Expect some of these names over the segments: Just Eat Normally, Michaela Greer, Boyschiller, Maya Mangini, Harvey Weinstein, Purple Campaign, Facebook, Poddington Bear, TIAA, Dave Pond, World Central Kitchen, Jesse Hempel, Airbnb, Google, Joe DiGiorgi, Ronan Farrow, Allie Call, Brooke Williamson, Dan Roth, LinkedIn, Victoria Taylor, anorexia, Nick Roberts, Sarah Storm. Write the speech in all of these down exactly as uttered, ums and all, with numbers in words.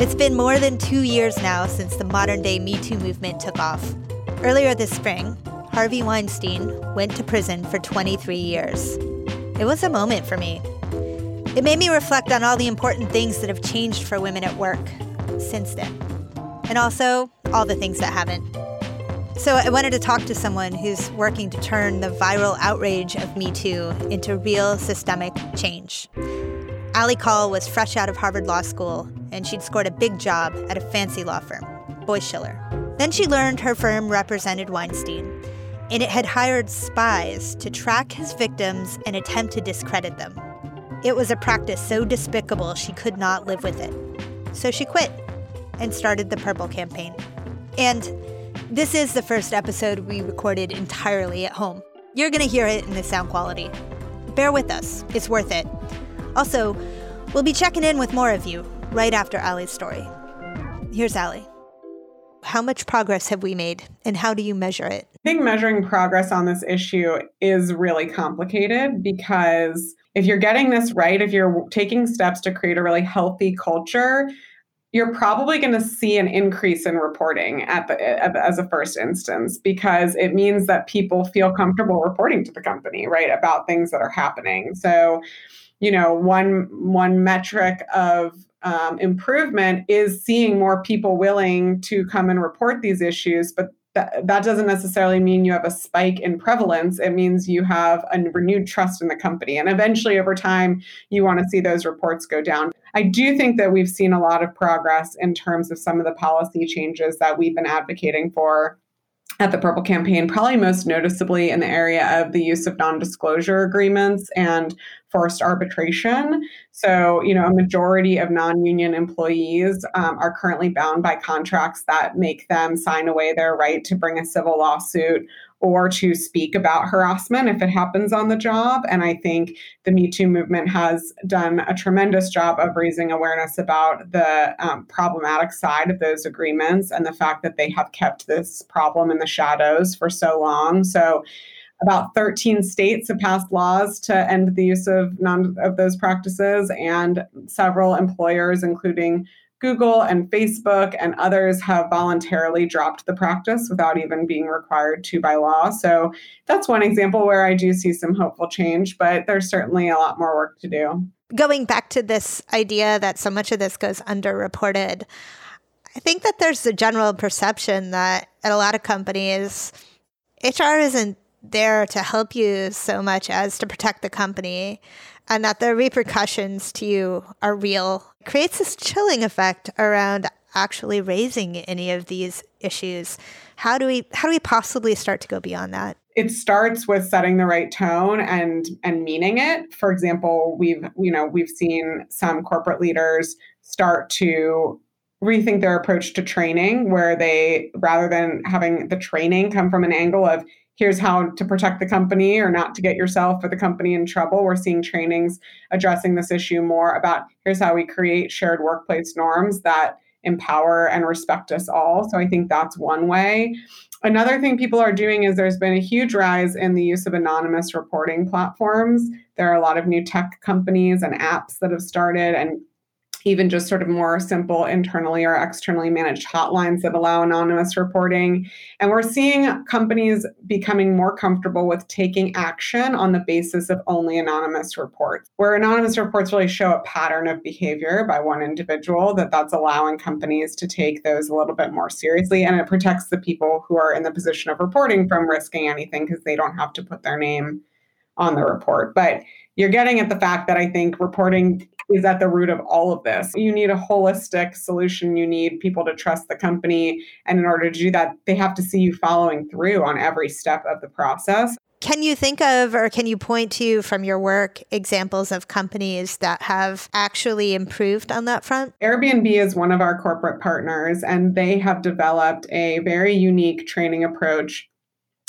It's been more than two years now since the modern-day Me Too movement took off. Earlier this spring, Harvey Weinstein went to prison for twenty-three years. It was a moment for me. It made me reflect on all the important things that have changed for women at work since then, and also all the things that haven't. So I wanted to talk to someone who's working to turn the viral outrage of Me Too into real systemic change. Allie Call was fresh out of Harvard Law School, and she'd scored a big job at a fancy law firm, Boyschiller. Then she learned her firm represented Weinstein, and it had hired spies to track his victims and attempt to discredit them. It was a practice so despicable she could not live with it. So she quit and started the Purple Campaign. And this is the first episode we recorded entirely at home. You're going to hear it in the sound quality. Bear with us. It's worth it. Also, we'll be checking in with more of you right after Allie's story. Here's Allie. How much progress have we made, and how do you measure it? I think measuring progress on this issue is really complicated, because if you're getting this right, if you're taking steps to create a really healthy culture, you're probably going to see an increase in reporting at the, as a first instance, because it means that people feel comfortable reporting to the company, right, about things that are happening. So, you know, one one metric of um, improvement is seeing more people willing to come and report these issues, but that, that doesn't necessarily mean you have a spike in prevalence. It means you have a renewed trust in the company. And eventually, over time, you want to see those reports go down. I do think that we've seen a lot of progress in terms of some of the policy changes that we've been advocating for at the Purple Campaign, probably most noticeably in the area of the use of non-disclosure agreements and forced arbitration. So, you know, a majority of non-union employees um, are currently bound by contracts that make them sign away their right to bring a civil lawsuit or to speak about harassment if it happens on the job. And I think the Me Too movement has done a tremendous job of raising awareness about the um, problematic side of those agreements and the fact that they have kept this problem in the shadows for so long. So about thirteen states have passed laws to end the use of none of those practices, and several employers, including Google and Facebook and others, have voluntarily dropped the practice without even being required to by law. So that's one example where I do see some hopeful change, but there's certainly a lot more work to do. Going back to this idea that so much of this goes underreported, I think that there's a general perception that at a lot of companies, H R isn't there to help you so much as to protect the company, and that the repercussions to you are real. It creates this chilling effect around actually raising any of these issues. How do we how do we possibly start to go beyond that? It starts with setting the right tone and and meaning it. For example, we've you know we've seen some corporate leaders start to rethink their approach to training, where they, rather than having the training come from an angle of here's how to protect the company or not to get yourself or the company in trouble, we're seeing trainings addressing this issue more about here's how we create shared workplace norms that empower and respect us all. So I think that's one way. Another thing people are doing is there's been a huge rise in the use of anonymous reporting platforms. There are a lot of new tech companies and apps that have started, and even just sort of more simple internally or externally managed hotlines that allow anonymous reporting. And we're seeing companies becoming more comfortable with taking action on the basis of only anonymous reports, where anonymous reports really show a pattern of behavior by one individual, that that's allowing companies to take those a little bit more seriously. And it protects the people who are in the position of reporting from risking anything, because they don't have to put their name on the report. But you're getting at the fact that I think reporting is at the root of all of this. You need a holistic solution. You need people to trust the company. And in order to do that, they have to see you following through on every step of the process. Can you think of, or can you point to from your work, examples of companies that have actually improved on that front? Airbnb is one of our corporate partners, and they have developed a very unique training approach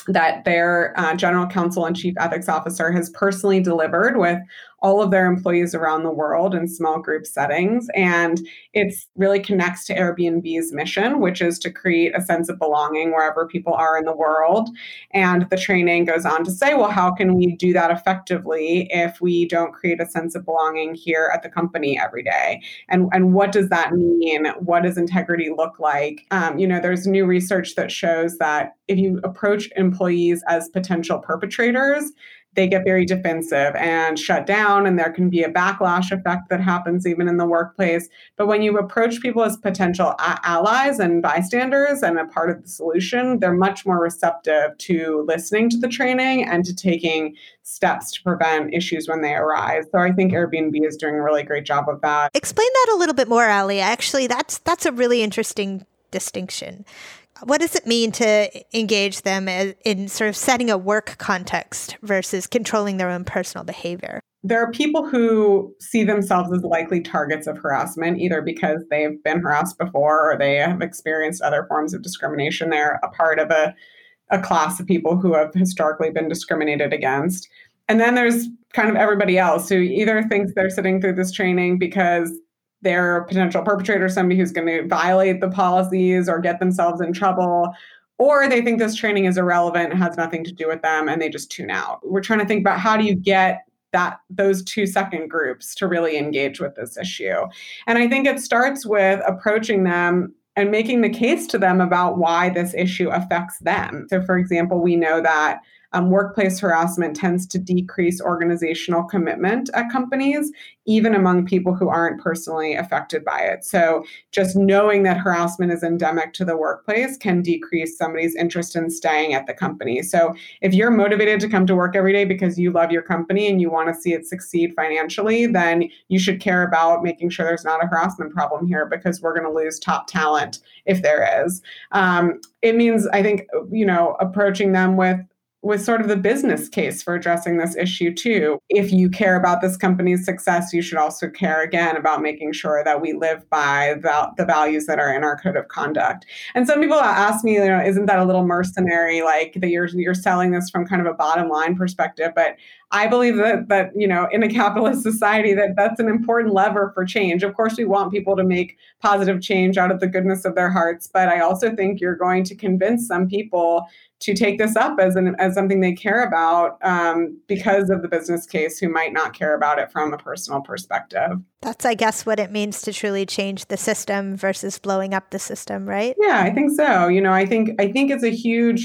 that their uh, general counsel and chief ethics officer has personally delivered with all of their employees around the world in small group settings. And it really connects to Airbnb's mission, which is to create a sense of belonging wherever people are in the world. And the training goes on to say, well, how can we do that effectively if we don't create a sense of belonging here at the company every day? And, and what does that mean? What does integrity look like? Um, you know, there's new research that shows that if you approach employees as potential perpetrators, they get very defensive and shut down, and there can be a backlash effect that happens even in the workplace. But when you approach people as potential a- allies and bystanders and a part of the solution, they're much more receptive to listening to the training and to taking steps to prevent issues when they arise. So I think Airbnb is doing a really great job of that. Explain that a little bit more, Allie. Actually, that's that's a really interesting distinction. What does it mean to engage them in sort of setting a work context versus controlling their own personal behavior? There are people who see themselves as likely targets of harassment, either because they've been harassed before or they have experienced other forms of discrimination. They're a part of a, a class of people who have historically been discriminated against. And then there's kind of everybody else who either thinks they're sitting through this training because they're a potential perpetrator, somebody who's going to violate the policies or get themselves in trouble, or they think this training is irrelevant and has nothing to do with them, and they just tune out. We're trying to think about how do you get that those two second groups to really engage with this issue. And I think it starts with approaching them and making the case to them about why this issue affects them. So, for example, we know that Um, workplace harassment tends to decrease organizational commitment at companies, even among people who aren't personally affected by it. So just knowing that harassment is endemic to the workplace can decrease somebody's interest in staying at the company. So if you're motivated to come to work every day because you love your company and you want to see it succeed financially, then you should care about making sure there's not a harassment problem here, because we're going to lose top talent if there is. Um, it means, I think, you know, approaching them with with sort of the business case for addressing this issue too. If you care about this company's success, you should also care again about making sure that we live by the, the values that are in our code of conduct. And some people ask me, you know, isn't that a little mercenary, like that you're you're selling this from kind of a bottom line perspective? But I believe that, that, you know, in a capitalist society, that that's an important lever for change. Of course, we want people to make positive change out of the goodness of their hearts. But I also think you're going to convince some people to take this up as an as something they care about um, because of the business case, who might not care about it from a personal perspective. That's, I guess, what it means to truly change the system versus blowing up the system, right? Yeah, I think so. You know, I think I think it's a huge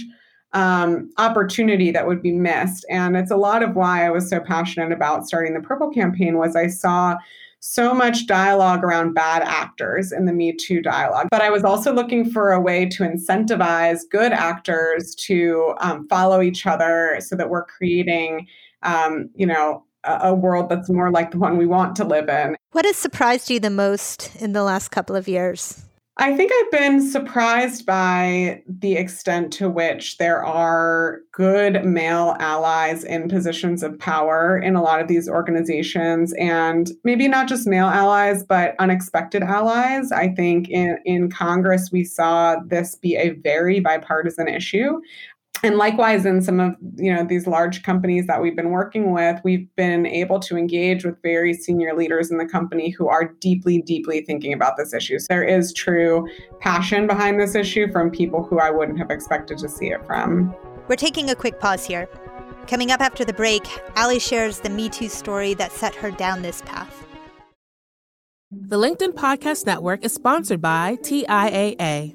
um, opportunity that would be missed. And it's a lot of why I was so passionate about starting the Purple Campaign, was I saw so much dialogue around bad actors in the Me Too dialogue. But I was also looking for a way to incentivize good actors to um, follow each other, so that we're creating, um, you know, a, a world that's more like the one we want to live in. What has surprised you the most in the last couple of years? I think I've been surprised by the extent to which there are good male allies in positions of power in a lot of these organizations, and maybe not just male allies, but unexpected allies. I think in, in Congress, we saw this be a very bipartisan issue. And likewise, in some of, you know, these large companies that we've been working with, we've been able to engage with very senior leaders in the company who are deeply, deeply thinking about this issue. So there is true passion behind this issue from people who I wouldn't have expected to see it from. We're taking a quick pause here. Coming up after the break, Allie shares the Me Too story that set her down this path. The LinkedIn Podcast Network is sponsored by T I A A.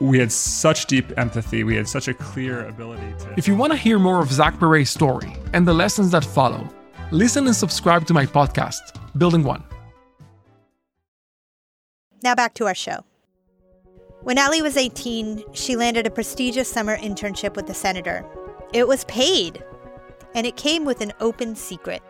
we had such deep empathy. We had such a clear ability to... If you want to hear more of Zach Perret's story and the lessons that follow, listen and subscribe to my podcast, Building One. Now back to our show. When Allie was eighteen, she landed a prestigious summer internship with the senator. It was paid, and it came with an open secret.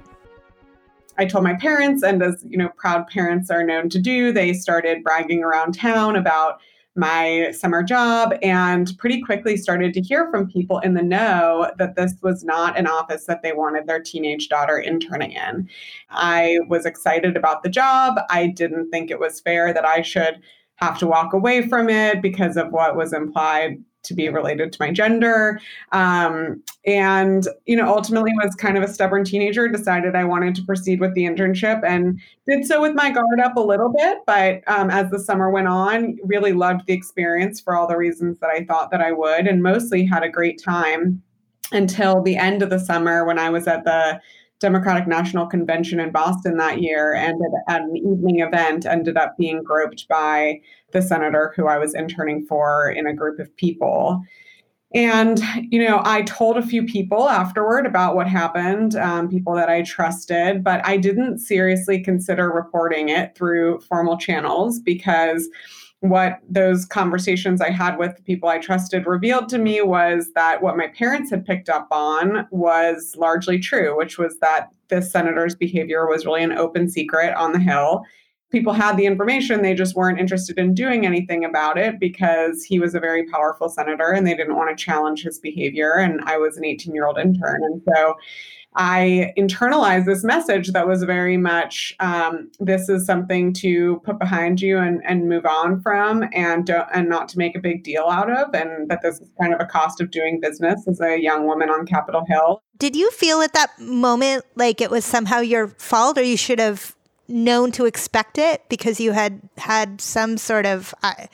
I told my parents, and as you know, proud parents are known to do, they started bragging around town about my summer job, and pretty quickly started to hear from people in the know that this was not an office that they wanted their teenage daughter interning in. I was excited about the job. I didn't think it was fair that I should have to walk away from it because of what was implied to be related to my gender. Um, and, you know, ultimately was kind of a stubborn teenager, decided I wanted to proceed with the internship and did so with my guard up a little bit. But um, as the summer went on, really loved the experience for all the reasons that I thought that I would, and mostly had a great time until the end of the summer when I was at the Democratic National Convention in Boston that year, and at an evening event ended up being groped by the senator who I was interning for in a group of people. And, you know, I told a few people afterward about what happened, um, people that I trusted, but I didn't seriously consider reporting it through formal channels because what those conversations I had with the people I trusted revealed to me was that what my parents had picked up on was largely true, which was that this senator's behavior was really an open secret on the Hill. People had the information, they just weren't interested in doing anything about it because he was a very powerful senator and they didn't want to challenge his behavior. And I was an eighteen-year-old intern. And so I internalized this message that was very much, um, this is something to put behind you and, and move on from and don't, and not to make a big deal out of, and that this is kind of a cost of doing business as a young woman on Capitol Hill. Did you feel at that moment like it was somehow your fault or you should have known to expect it because you had had some sort of, I,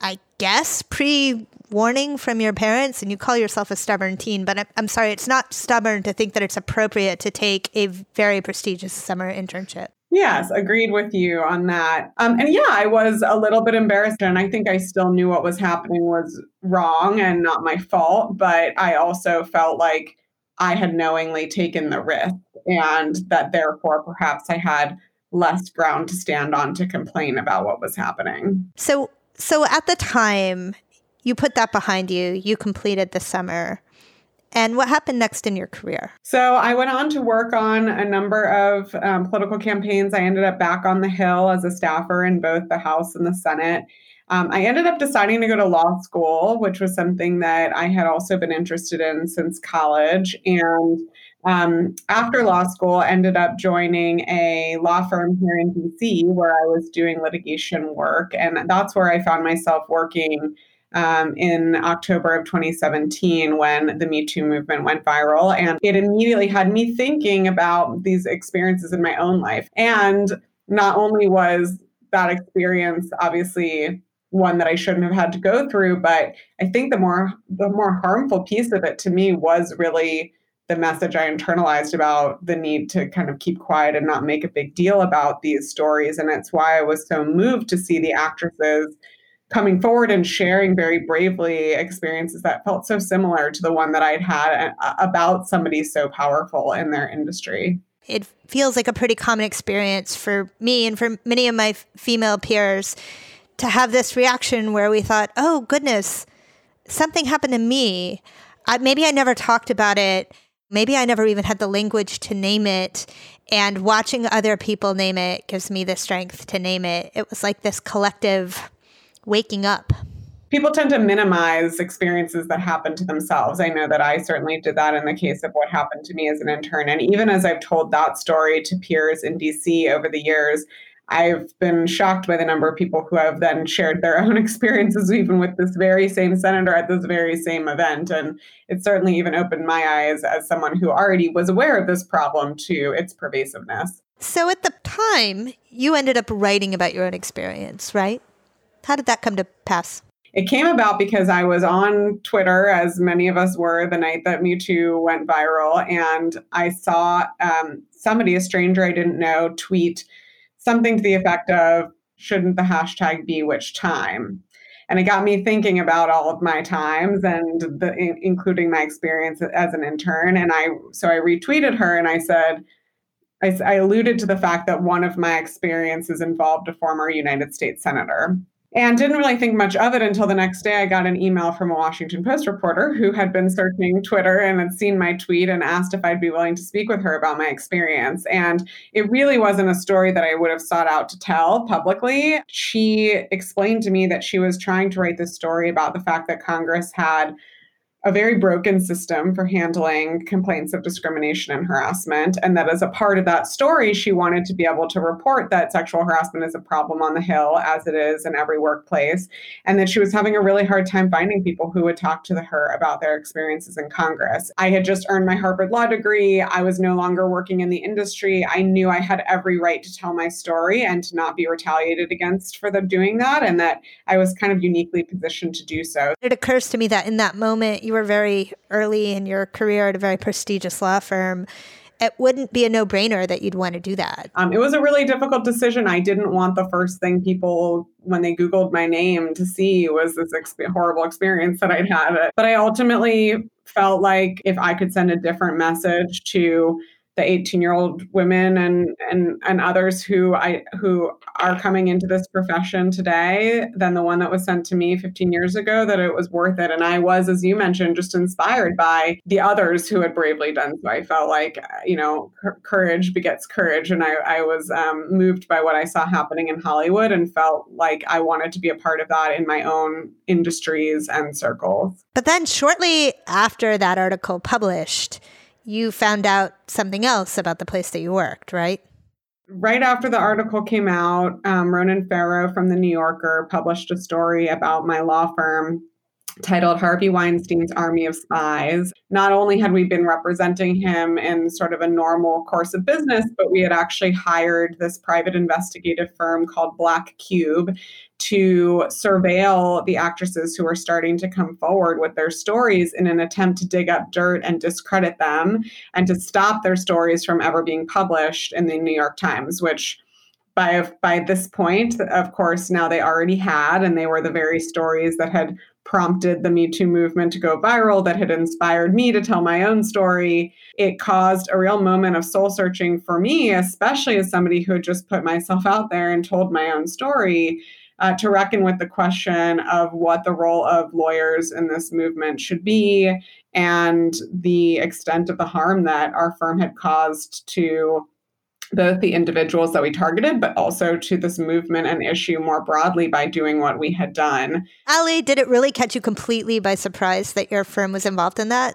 I guess, pre- warning from your parents? And you call yourself a stubborn teen, but I'm, I'm sorry, it's not stubborn to think that it's appropriate to take a very prestigious summer internship. Yes, agreed with you on that. Um, and yeah, I was a little bit embarrassed, and I think I still knew what was happening was wrong and not my fault, but I also felt like I had knowingly taken the risk and that therefore perhaps I had less ground to stand on to complain about what was happening. So, so at the time, you put that behind you. You completed the summer. And what happened next in your career? So I went on to work on a number of um, political campaigns. I ended up back on the Hill as a staffer in both the House and the Senate. Um, I ended up deciding to go to law school, which was something that I had also been interested in since college. And um, after law school, I ended up joining a law firm here in D C where I was doing litigation work. And that's where I found myself working Um, in October of twenty seventeen when the Me Too movement went viral. And it immediately had me thinking about these experiences in my own life. And not only was that experience obviously one that I shouldn't have had to go through, but I think the more the more harmful piece of it to me was really the message I internalized about the need to kind of keep quiet and not make a big deal about these stories. And it's why I was so moved to see the actresses coming forward and sharing very bravely experiences that felt so similar to the one that I'd had about somebody so powerful in their industry. It feels like a pretty common experience for me and for many of my female peers to have this reaction where we thought, oh, goodness, something happened to me. I, maybe I never talked about it. Maybe I never even had the language to name it. And watching other people name it gives me the strength to name it. It was like this collective waking up? People tend to minimize experiences that happen to themselves. I know that I certainly did that in the case of what happened to me as an intern. And even as I've told that story to peers in D C over the years, I've been shocked by the number of people who have then shared their own experiences, even with this very same senator at this very same event. And it certainly even opened my eyes as someone who already was aware of this problem to its pervasiveness. So at the time, you ended up writing about your own experience, right? How did that come to pass? It came about because I was on Twitter, as many of us were, the night that Me Too went viral. And I saw um, somebody, a stranger I didn't know, tweet something to the effect of, shouldn't the hashtag be which time? And it got me thinking about all of my times and the, in, including my experience as an intern. And I so I retweeted her and I said, I, I alluded to the fact that one of my experiences involved a former United States senator. And didn't really think much of it until the next day I got an email from a Washington Post reporter who had been searching Twitter and had seen my tweet and asked if I'd be willing to speak with her about my experience. And it really wasn't a story that I would have sought out to tell publicly. She explained to me that she was trying to write this story about the fact that Congress had a very broken system for handling complaints of discrimination and harassment. And that as a part of that story, she wanted to be able to report that sexual harassment is a problem on the Hill, as it is in every workplace, and that she was having a really hard time finding people who would talk to the, her about their experiences in Congress. I had just earned my Harvard Law degree. I was no longer working in the industry. I knew I had every right to tell my story and to not be retaliated against for them doing that, and that I was kind of uniquely positioned to do so. It occurs to me that in that moment, you were very early in your career at a very prestigious law firm. It wouldn't be a no-brainer that you'd want to do that. Um, it was a really difficult decision. I didn't want the first thing people, when they Googled my name, to see was this ex- horrible experience that I'd had. But I ultimately felt like if I could send a different message to the eighteen-year-old women and and and others who I who are coming into this profession today than the one that was sent to me fifteen years ago, that it was worth it. And I was, as you mentioned, just inspired by the others who had bravely done so. I felt like, you know, courage begets courage. And I, I was um, moved by what I saw happening in Hollywood and felt like I wanted to be a part of that in my own industries and circles. But then shortly after that article published, you found out something else about the place that you worked, right? Right after the article came out, um, Ronan Farrow from The New Yorker published a story about my law firm titled Harvey Weinstein's Army of Spies. Not only had we been representing him in sort of a normal course of business, but we had actually hired this private investigative firm called Black Cube to surveil the actresses who were starting to come forward with their stories in an attempt to dig up dirt and discredit them and to stop their stories from ever being published in the New York Times, which by, by this point, of course, now they already had, and they were the very stories that had prompted the Me Too movement to go viral, that had inspired me to tell my own story. It caused a real moment of soul searching for me, especially as somebody who had just put myself out there and told my own story, uh, to reckon with the question of what the role of lawyers in this movement should be and the extent of the harm that our firm had caused to both the individuals that we targeted, but also to this movement and issue more broadly by doing what we had done. Allie, did it really catch you completely by surprise that your firm was involved in that?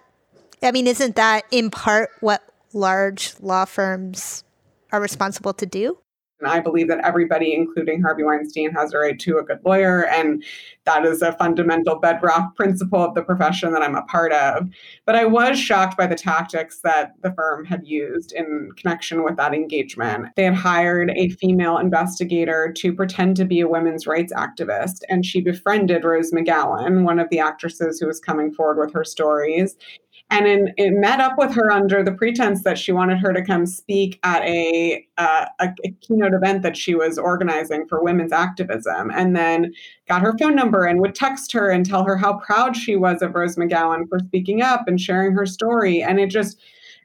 I mean, isn't that in part what large law firms are responsible to do? And I believe that everybody, including Harvey Weinstein, has a right to a good lawyer. And that is a fundamental bedrock principle of the profession that I'm a part of. But I was shocked by the tactics that the firm had used in connection with that engagement. They had hired a female investigator to pretend to be a women's rights activist. And she befriended Rose McGowan, one of the actresses who was coming forward with her stories. And in, it met up with her under the pretense that she wanted her to come speak at a, uh, a, a keynote event that she was organizing for women's activism, and then got her phone number and would text her and tell her how proud she was of Rose McGowan for speaking up and sharing her story. And it just,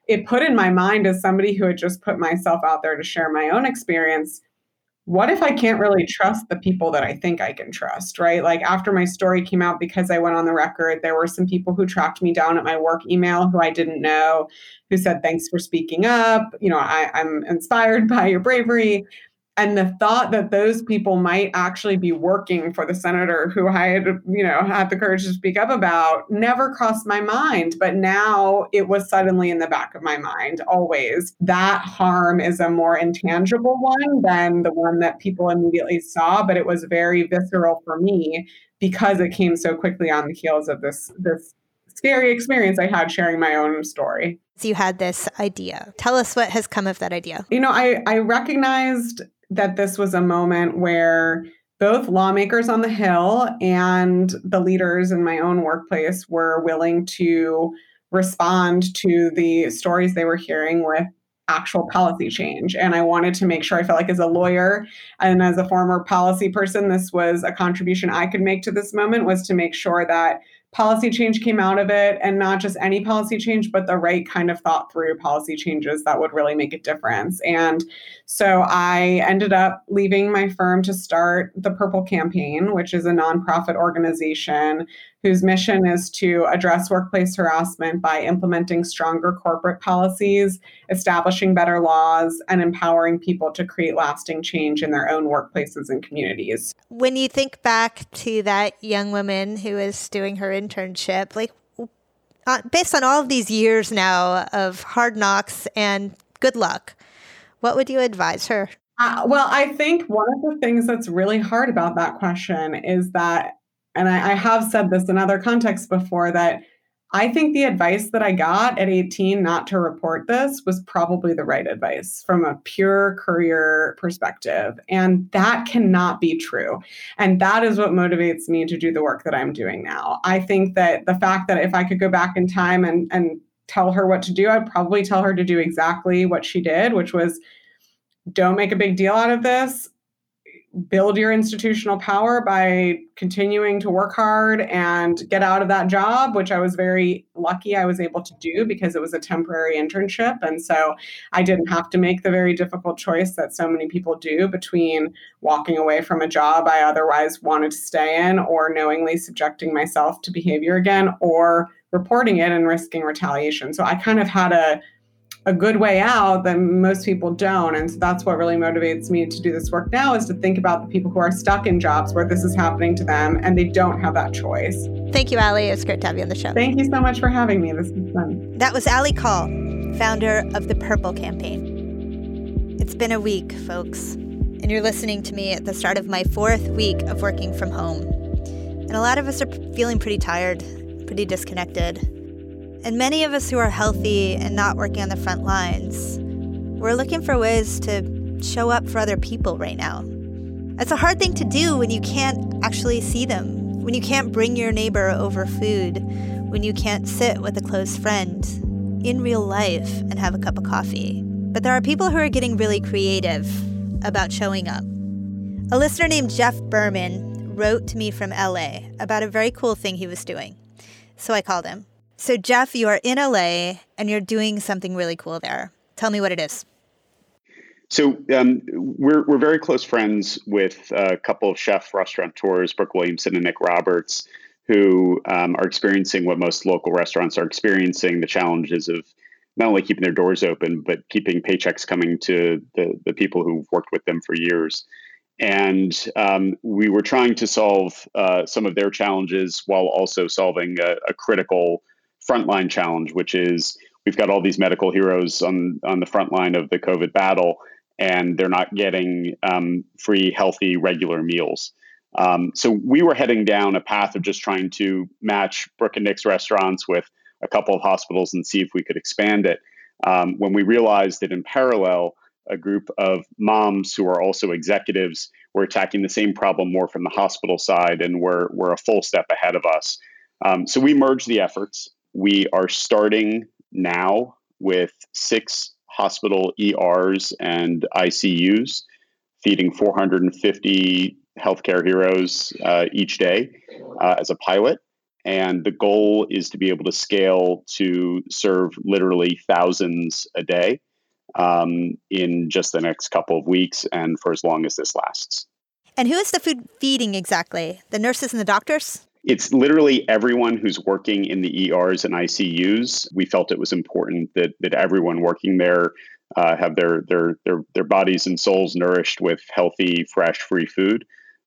it put in my mind, as somebody who had just put myself out there to share my own experience, what if I can't really trust the people that I think I can trust, right? Like after my story came out, because I went on the record, there were some people who tracked me down at my work email who I didn't know, who said, thanks for speaking up. You know, I, I'm inspired by your bravery. And the thought that those people might actually be working for the senator who I had, you know, had the courage to speak up about never crossed my mind. But now it was suddenly in the back of my mind always. That harm is a more intangible one than the one that people immediately saw. But it was very visceral for me because it came so quickly on the heels of this this scary experience I had sharing my own story. So you had this idea. Tell us what has come of that idea. You know, I, I recognized that this was a moment where both lawmakers on the Hill and the leaders in my own workplace were willing to respond to the stories they were hearing with actual policy change. And I wanted to make sure, I felt like as a lawyer and as a former policy person, this was a contribution I could make to this moment, was to make sure that policy change came out of it, and not just any policy change, but the right kind of thought through policy changes that would really make a difference. And so I ended up leaving my firm to start the Purple Campaign, which is a nonprofit organization whose mission is to address workplace harassment by implementing stronger corporate policies, establishing better laws, and empowering people to create lasting change in their own workplaces and communities. When you think back to that young woman who is doing her internship, like uh, based on all of these years now of hard knocks and good luck, what would you advise her? Uh, well, I think one of the things that's really hard about that question is that, and I, I have said this in other contexts before, that I think the advice that I got at eighteen not to report this was probably the right advice from a pure career perspective. And that cannot be true. And that is what motivates me to do the work that I'm doing now. I think that the fact that if I could go back in time and, and tell her what to do, I'd probably tell her to do exactly what she did, which was don't make a big deal out of this. Build your institutional power by continuing to work hard and get out of that job, which I was very lucky I was able to do because it was a temporary internship. And so I didn't have to make the very difficult choice that so many people do between walking away from a job I otherwise wanted to stay in or knowingly subjecting myself to behavior again or reporting it and risking retaliation. So I kind of had a a good way out that most people don't. And so that's what really motivates me to do this work now, is to think about the people who are stuck in jobs where this is happening to them and they don't have that choice. Thank you, Allie. It's great to have you on the show. Thank you so much for having me. This was fun. That was Allie Call, founder of the Purple Campaign. It's been a week, folks, and you're listening to me at the start of my fourth week of working from home. And a lot of us are feeling pretty tired, pretty disconnected. And many of us who are healthy and not working on the front lines, we're looking for ways to show up for other people right now. It's a hard thing to do when you can't actually see them, when you can't bring your neighbor over food, when you can't sit with a close friend in real life and have a cup of coffee. But there are people who are getting really creative about showing up. A listener named Jeff Berman wrote to me from L A about a very cool thing he was doing. So I called him. So, Jeff, you are in L A and you're doing something really cool there. Tell me what it is. So um, we're we're very close friends with a couple of chef restaurateurs, Brooke Williamson and Nick Roberts, who um, are experiencing what most local restaurants are experiencing, the challenges of not only keeping their doors open, but keeping paychecks coming to the, the people who've worked with them for years. And um, we were trying to solve uh, some of their challenges while also solving a, a critical frontline challenge, which is we've got all these medical heroes on, on the front line of the COVID battle, and they're not getting um, free, healthy, regular meals. Um, so we were heading down a path of just trying to match Brooke and Nick's restaurants with a couple of hospitals and see if we could expand it. Um, when we realized that in parallel, a group of moms who are also executives were attacking the same problem more from the hospital side and were, were a full step ahead of us. Um, so we merged the efforts. We are starting now with six hospital E Rs and I C Us, feeding four hundred fifty healthcare heroes uh, each day uh, as a pilot. And the goal is to be able to scale to serve literally thousands a day um, in just the next couple of weeks and for as long as this lasts. And who is the food feeding exactly? The nurses and the doctors? It's literally everyone who's working in the E Rs and I C Us. We felt it was important that that everyone working there uh, have their, their, their, their bodies and souls nourished with healthy, fresh, free food.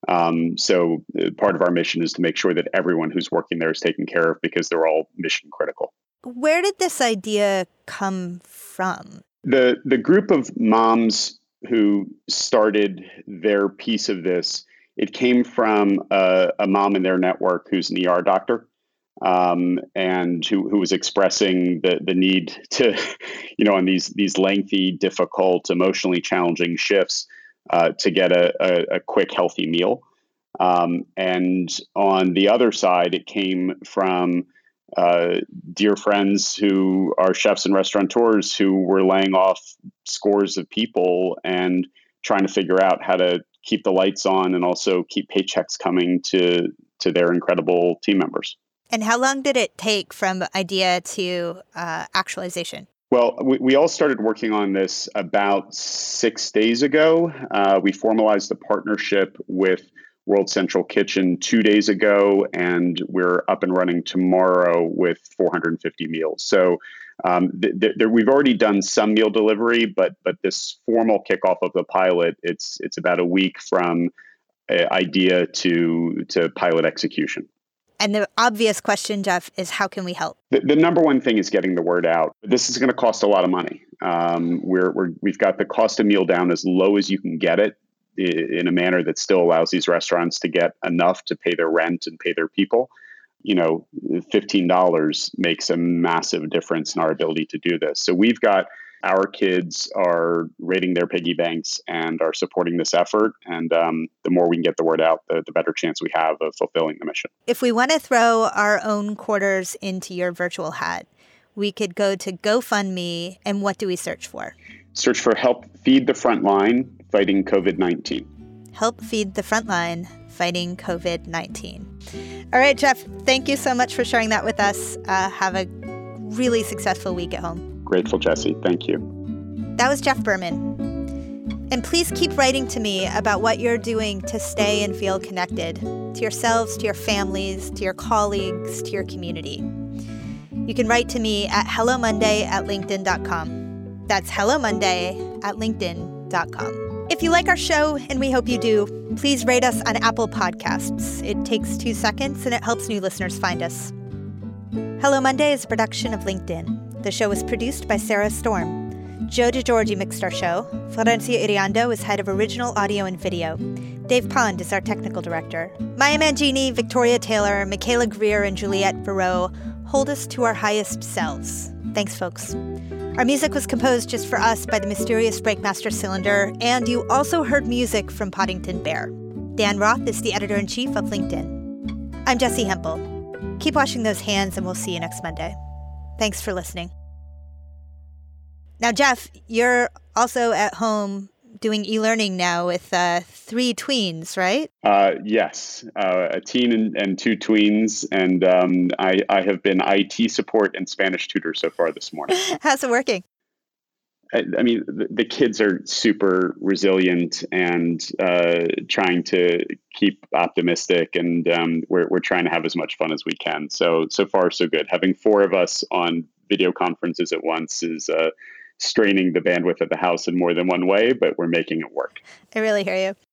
Um, so part of our mission is to make sure that everyone who's working there is taken care of, because they're all mission critical. Where did this idea come from? The, the group of moms who started their piece of this, it came from a, a mom in their network who's an E R doctor, um, and who, who was expressing the, the need to, you know, on these, these lengthy, difficult, emotionally challenging shifts, Uh, to get a, a, a quick, healthy meal. Um, and on the other side, it came from uh, dear friends who are chefs and restaurateurs who were laying off scores of people and trying to figure out how to keep the lights on and also keep paychecks coming to, to their incredible team members. And how long did it take from idea to uh, actualization? Well, we, we all started working on this about six days ago. Uh, we formalized the partnership with World Central Kitchen two days ago, and we're up and running tomorrow with four hundred fifty meals. So um, th- th- th- we've already done some meal delivery, but but this formal kickoff of the pilot, it's it's about a week from uh, idea to to pilot execution. And the obvious question, Jeff, is how can we help? The, the number one thing is getting the word out. This is going to cost a lot of money. Um, we're, we're, we've got the cost of meal down as low as you can get it in a manner that still allows these restaurants to get enough to pay their rent and pay their people. You know, fifteen dollars makes a massive difference in our ability to do this. So we've got our kids are raiding their piggy banks and are supporting this effort. And um, the more we can get the word out, the, the better chance we have of fulfilling the mission. If we want to throw our own quarters into your virtual hat, we could go to GoFundMe. And what do we search for? Search for Help Feed the Frontline Fighting COVID nineteen. Help Feed the Frontline Fighting COVID nineteen. All right, Jeff, thank you so much for sharing that with us. Uh, have a really successful week at home. Grateful, Jesse. Thank you. That was Jeff Berman. And please keep writing to me about what you're doing to stay and feel connected to yourselves, to your families, to your colleagues, to your community. You can write to me at hello monday at linkedin dot com. That's hello monday at linkedin dot com. If you like our show, and we hope you do, please rate us on Apple Podcasts. It takes two seconds and it helps new listeners find us. Hello Monday is a production of LinkedIn. The show was produced by Sarah Storm. Joe DiGiorgi mixed our show. Florencia Iriando is head of original audio and video. Dave Pond is our technical director. Maya Mangini, Victoria Taylor, Michaela Greer, and Juliette Verreau hold us to our highest selves. Thanks, folks. Our music was composed just for us by the mysterious Breakmaster Cylinder, and you also heard music from Poddington Bear. Dan Roth is the editor-in-chief of LinkedIn. I'm Jesse Hempel. Keep washing those hands, and we'll see you next Monday. Thanks for listening. Now, Jeff, you're also at home doing e-learning now with uh, three tweens, right? Uh, yes, uh, a teen and, and two tweens. And um, I, I have been I T support and Spanish tutor so far this morning. How's it working? I, I mean, the, the kids are super resilient and uh, trying to keep optimistic, and um, we're we're trying to have as much fun as we can. So so far so good. Having four of us on video conferences at once is uh, straining the bandwidth of the house in more than one way, but we're making it work. I really hear you.